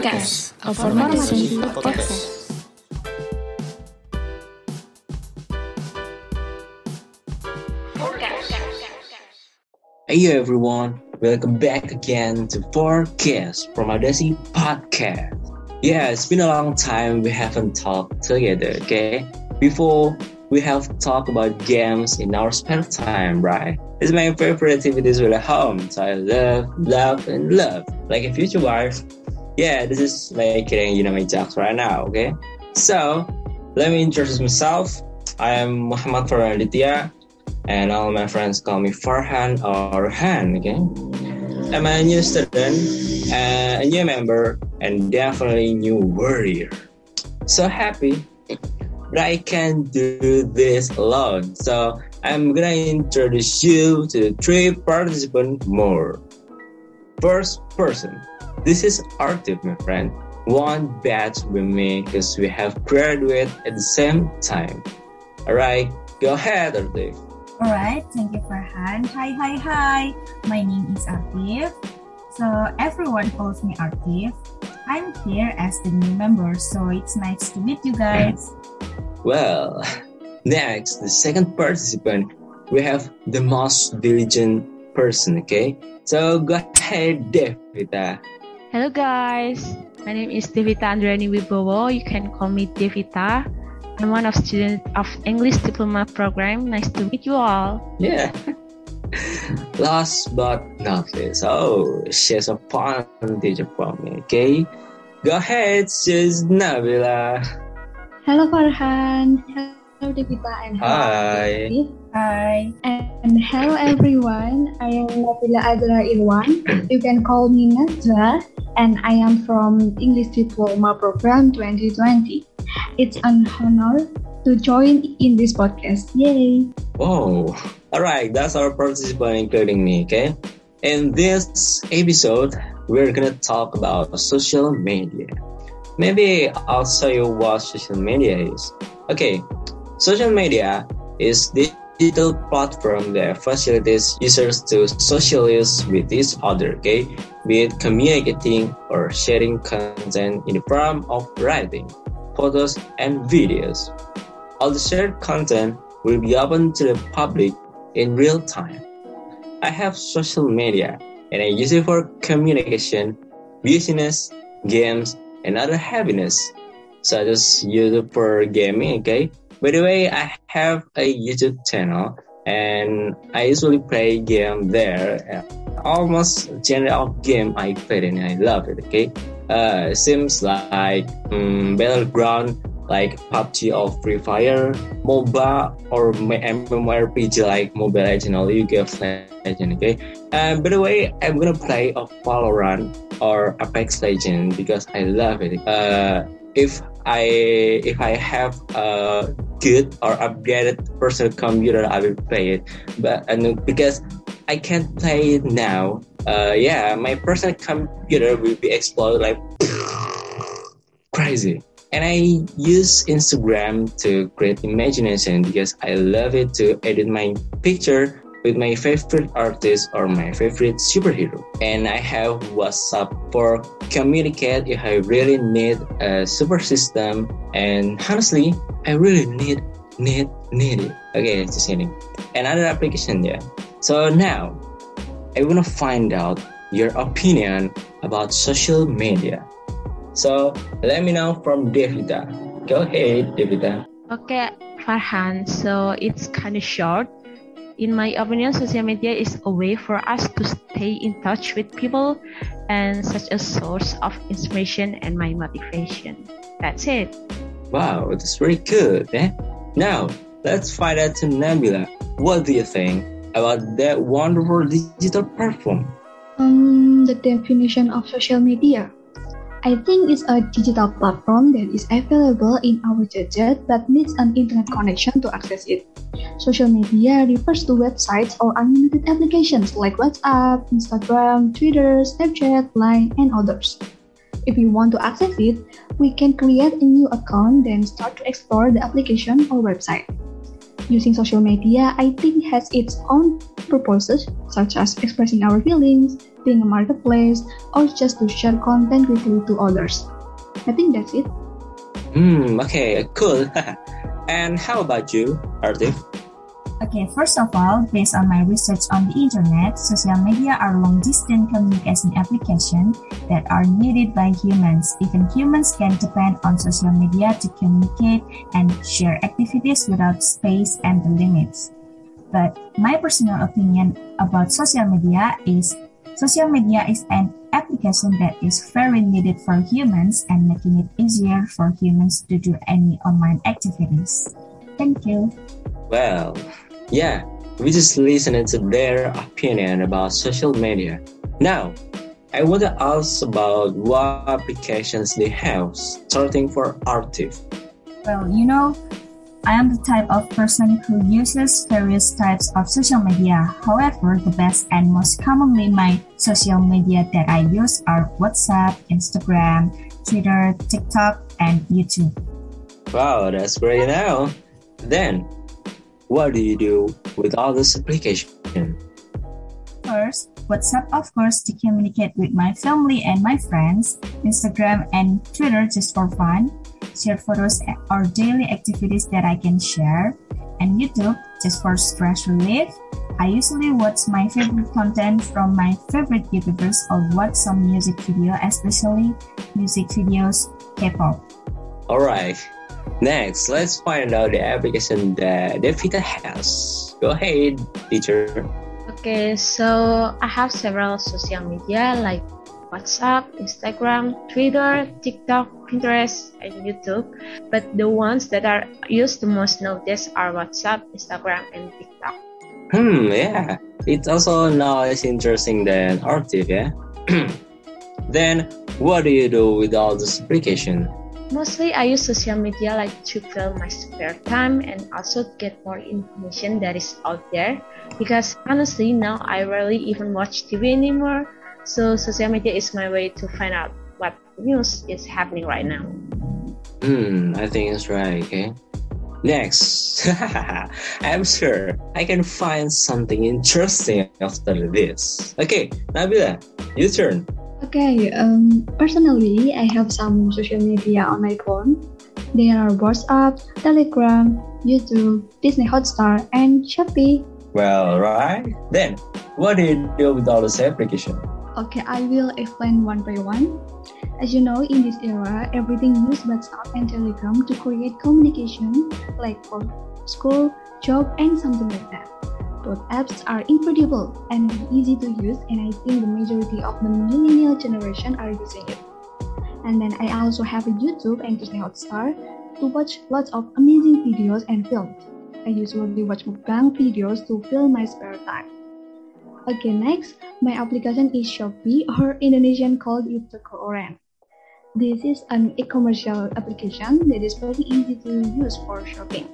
Podcast, informasi podcast. Hey everyone, welcome back again to Podcast from Adesi Podcast. Yeah, it's been a long time we haven't talked together, okay? Before, we have talked about games in our spare time, right? It's my favorite activities with at home, so I love, like a future wife. Yeah, this is my kidding, you know my jokes right now, okay? So, let me introduce myself. I am Muhammad Farhan Aditya. And all my friends call me Farhan or Han, okay? I'm a new student, a new member, and definitely new warrior. So happy that I can do this alone. So I'm gonna introduce you to three participants more. First person, this is Artif, my friend. One batch with me because we have graduated at the same time. Alright, go ahead, Artif. Alright, thank you Farhan. Hi. My name is Artif. So everyone calls me Artif. I'm here as the new member, so it's nice to meet you guys. Well, next, the second participant, we have the most diligent person, okay? So go ahead, Devita. Hello guys, my name is Devita Andreani Wibowo. You can call me Devita. I'm one of students of English Diploma Program. Nice to meet you all. Yeah. Last but not least, she's a fun teacher for me, okay? Go ahead, she's Nabila. Hello Farhan. Hello Devita and hello. Hi. And hello everyone. I am Nabila Azra Irwan. You can call me Nazra, and I am from English Diploma Program 2020. It's an honor to join in this podcast. Yay! Wow! Alright, that's our participant including me, okay? In this episode, we're gonna talk about social media. Maybe I'll show you what social media is. Okay, social media is digital platform that facilitates users to socialize with each other, okay? Be it communicating or sharing content in the form of writing, photos, and videos. All the shared content will be open to the public in real time. I have social media and I use it for communication, business, games, and other happiness. So I just use it for gaming, okay? By the way, I have a YouTube channel and I usually play game there. Almost genre of game I played and I love it, okay? Seems like Battleground, like PUBG or Free Fire, MOBA or MMORPG like Mobile Legends or League of Legends, okay? By the way, I'm gonna play a Valorant or Apex Legends because I love it. If I have a good or upgraded personal computer, I will play it. But because I can't play it now. My personal computer will be exploded like crazy. And I use Instagram to create imagination because I love it to edit my picture with my favorite artist or my favorite superhero. And I have WhatsApp for communicate if I really need a super system. And honestly, I really need it. Okay, just kidding. Another application, yeah. So now, I want to find out your opinion about social media. So, let me know from Devita. Go ahead, Devita. Okay, Farhan. So, it's kind of short. In my opinion, social media is a way for us to stay in touch with people and such a source of inspiration and my motivation. That's it. Wow, that's very good. Eh? Now, let's find out to Nabila. What do you think about that wonderful digital platform? The definition of social media. I think it's a digital platform that is available in our gadget but needs an internet connection to access it. Social media refers to websites or unlimited applications like WhatsApp, Instagram, Twitter, Snapchat, Line, and others. If you want to access it, we can create a new account then start to explore the application or website. using social media, I think has its own purposes, such as expressing our feelings, being a marketplace, or just to share content quickly to others. I think that's it. Okay, cool. And how about you, Artif? Okay, first of all, based on my research on the internet, social media are long-distance communication applications that are needed by humans. Even humans can depend on social media to communicate and share activities without space and the limits. But my personal opinion about social media is an application that is very needed for humans and making it easier for humans to do any online activities. Thank you. Well, yeah, we just listened to their opinion about social media. Now, I want to ask about what applications they have, starting for Artif. Well, you know, I am the type of person who uses various types of social media. However, the best and most commonly my social media that I use are WhatsApp, Instagram, Twitter, TikTok, and YouTube. Wow, that's great now. Then, what do you do with all this application? First, WhatsApp, of course, to communicate with my family and my friends. Instagram and Twitter just for fun. Share photos or daily activities that I can share, and YouTube just for stress relief. I usually watch my favorite content from my favorite YouTubers or watch some music video, especially music videos, K-pop. Alright, next let's find out the application that Devita has. Go ahead, teacher. Okay, so I have several social media like WhatsApp, Instagram, Twitter, TikTok, Pinterest, and YouTube. But the ones that are used the most nowadays are WhatsApp, Instagram, and TikTok. Yeah. It's also now is interesting than Artif, yeah? Then, what do you do with all this application? Mostly, I use social media like to fill my spare time and also get more information that is out there. Because honestly, now I rarely even watch TV anymore. So social media is my way to find out what news is happening right now. I think it's right, okay? Next, I'm sure I can find something interesting after this. Okay, Nabila, your turn. Okay, personally, I have some social media on my phone. There are WhatsApp, Telegram, YouTube, Disney Hotstar, and Shopee. Well, right. Then, what do you do with all this application? Okay, I will explain one by one. As you know, in this era, everything uses WhatsApp and Telegram to create communication, like for school, job, and something like that. Both apps are incredible and easy to use, and I think the majority of the millennial generation are using it. And then I also have a YouTube and Disney Hotstar to watch lots of amazing videos and films. I usually watch Mukbang videos to fill my spare time. Okay, next, my application is Shopee, or Indonesian called E-Toko Orem. This is an e-commercial application that is very easy to use for shopping.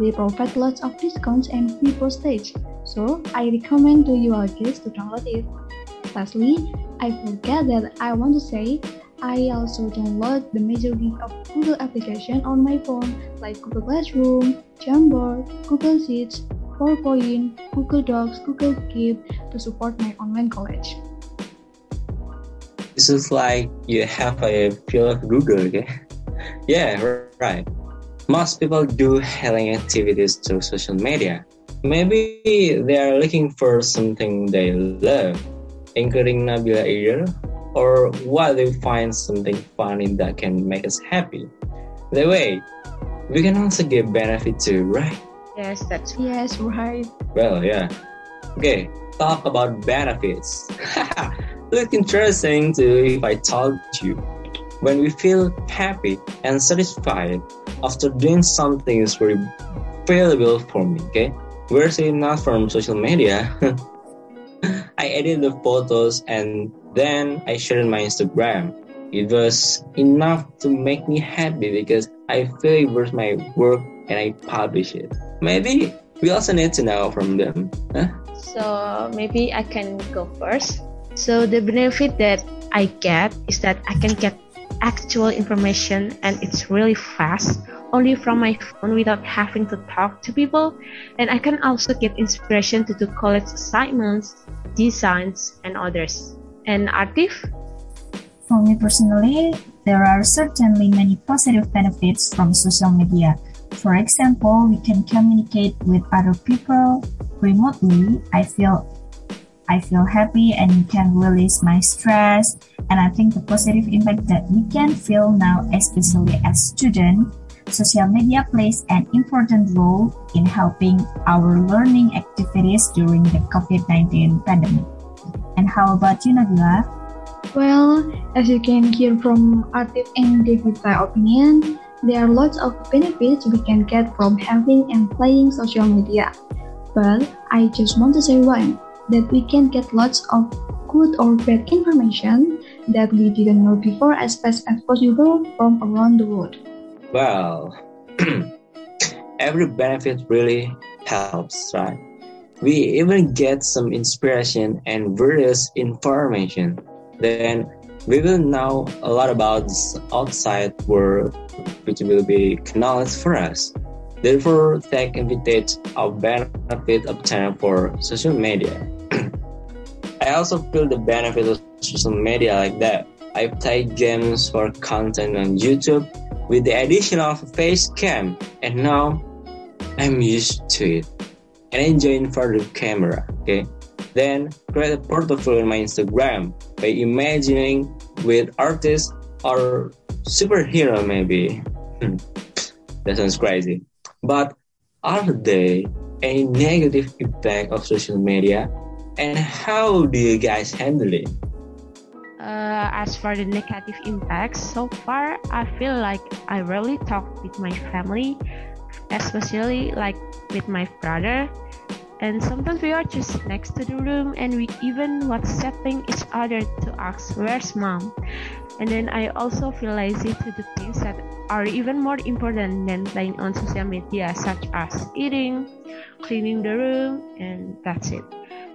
They provide lots of discounts and free postage, so I recommend to you all guys to download it. Lastly, I forget that I want to say, I also download the majority of Google applications on my phone, like Google Classroom, Jamboard, Google Sheets, PowerPoint, Google Docs, Google Keep to support my online college. This is like you have a feel of Google, okay? Yeah, right. Most people do hailing activities through social media. Maybe they are looking for something they love, including Nabila either, or what they find something funny that can make us happy. That way, we can also give benefit to, right? Yes, yes, right. Well, yeah. Okay, talk about benefits. Look interesting too if I told you. When we feel happy and satisfied after doing something is very valuable for me, okay? We're saying not from social media. I edit the photos and then I share in my Instagram. It was enough to make me happy because I feel it was my work and I publish it. Maybe we also need to know from them. Huh? So maybe I can go first. So the benefit that I get is that I can get actual information and it's really fast. only from my phone without having to talk to people, and I can also get inspiration to do college assignments, designs, and others. And Artif? For me personally, there are certainly many positive benefits from social media. For example, we can communicate with other people remotely. I feel happy and can release my stress, and I think the positive impact that we can feel now, especially as students, social media plays an important role in helping our learning activities during the COVID-19 pandemic. And how about you, Nabila? Well, as you can hear from Artif and Devita opinion, there are lots of benefits we can get from having and playing social media. But I just want to say one, that we can get lots of good or bad information that we didn't know before as fast as possible from around the world. Well, every benefit really helps, right? We even get some inspiration and various information. Then we will know a lot about the outside world, which will be knowledge for us. Therefore, take advantage of benefit obtained for social media. I also feel the benefit of social media like that. I play games for content on YouTube with the addition of a face cam, and now I'm used to it and enjoying for the camera. Okay, then create a portfolio in my Instagram by imagining with artists or superhero maybe. That sounds crazy. But are there any negative impact of social media? And how do you guys handle it? As for the negative impacts, so far I feel like I rarely talk with my family, especially like with my brother. And sometimes we are just next to the room and we even WhatsApping each other to ask, where's mom? And then I also feel lazy to do things that are even more important than playing on social media, such as eating, cleaning the room, and that's it.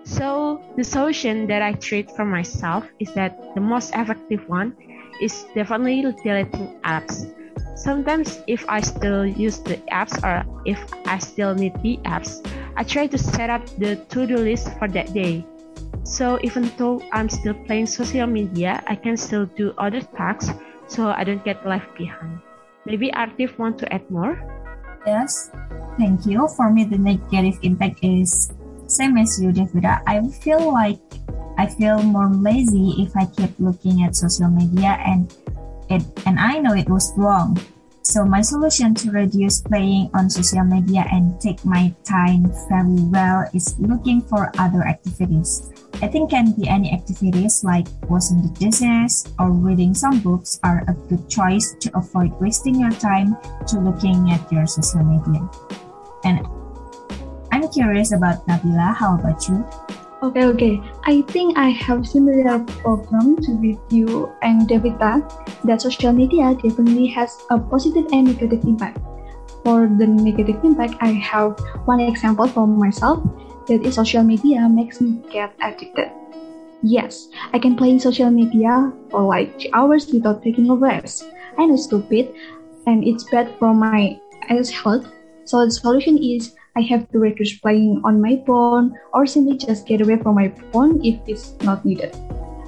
So the solution that I treat for myself is that the most effective one is definitely deleting apps. Sometimes if I still use the apps or if I still need the apps, I try to set up the to-do list for that day. So even though I'm still playing social media, I can still do other tasks so I don't get left behind. Maybe Artif want to add more? Yes, thank you. For me, the negative impact is same as you, Devita. I feel more lazy if I keep looking at social media and I know it was wrong. So my solution to reduce playing on social media and take my time very well is looking for other activities. I think can be any activities like washing the dishes or reading some books are a good choice to avoid wasting your time to looking at your social media. And I'm curious about Nabila, how about you? Okay. I think I have similar problems with you and Devita that social media definitely has a positive and negative impact. For the negative impact, I have one example for myself, that is social media makes me get addicted. Yes, I can play in social media for like 2 hours without taking a rest. I know it's stupid and it's bad for my health. So the solution is I have to reduce playing on my phone or simply just get away from my phone if it's not needed.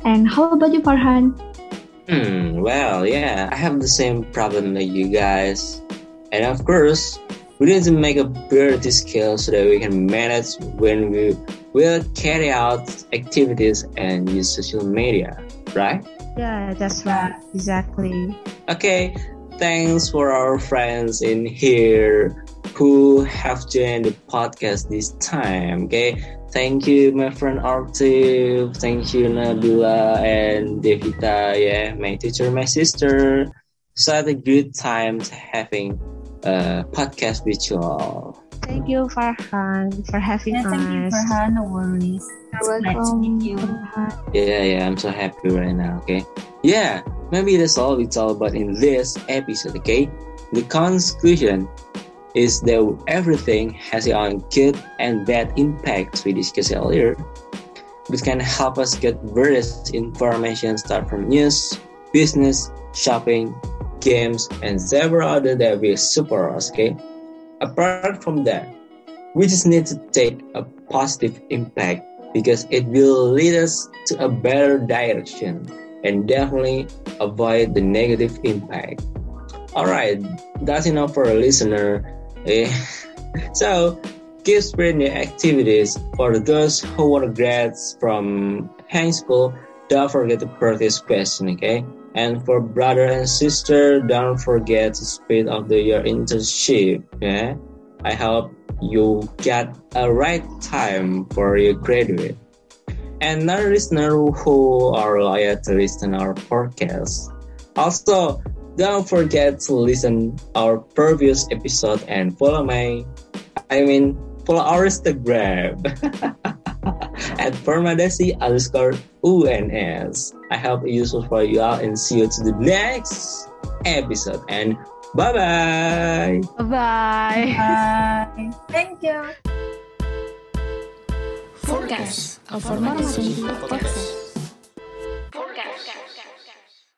And how about you, Farhan? Well, yeah, I have the same problem like you guys. And of course, we need to make a priority skill so that we can manage when we will carry out activities and use social media, right? Yeah, that's right. Exactly. Okay, thanks for our friends in here who have joined the podcast this time, okay? Thank you, my friend Artif. Thank you, Nabila and Devita, yeah, my teacher, my sister. Such a good time having a podcast with you all. Thank you, Farhan, for having us. Thank you, Farhan, no worries. You're welcome. Nice to meet you. Yeah, I'm so happy right now, okay? Yeah, maybe that's all it's all about in this episode, okay? The conclusion is that everything has its own good and bad impacts we discussed earlier, which can help us get various information start from news, business, shopping, games, and several others that will support us, okay? Apart from that, we just need to take a positive impact because it will lead us to a better direction and definitely avoid the negative impact. Alright, that's enough for a listener. So, keep spreading your activities. For those who were grads from high school, don't forget to practice question, okay? And for brother and sister, don't forget to speed up your internship, yeah? I hope you get a right time for your graduate. And our listener who are loyal to listen our podcast. Also, don't forget to listen our previous episode and follow our Instagram at @permadesi_uns. I hope it's useful for you all and see you to the next episode and bye-bye. Bye-bye. Bye. Thank you. Forecast. A Formadesi Podcast.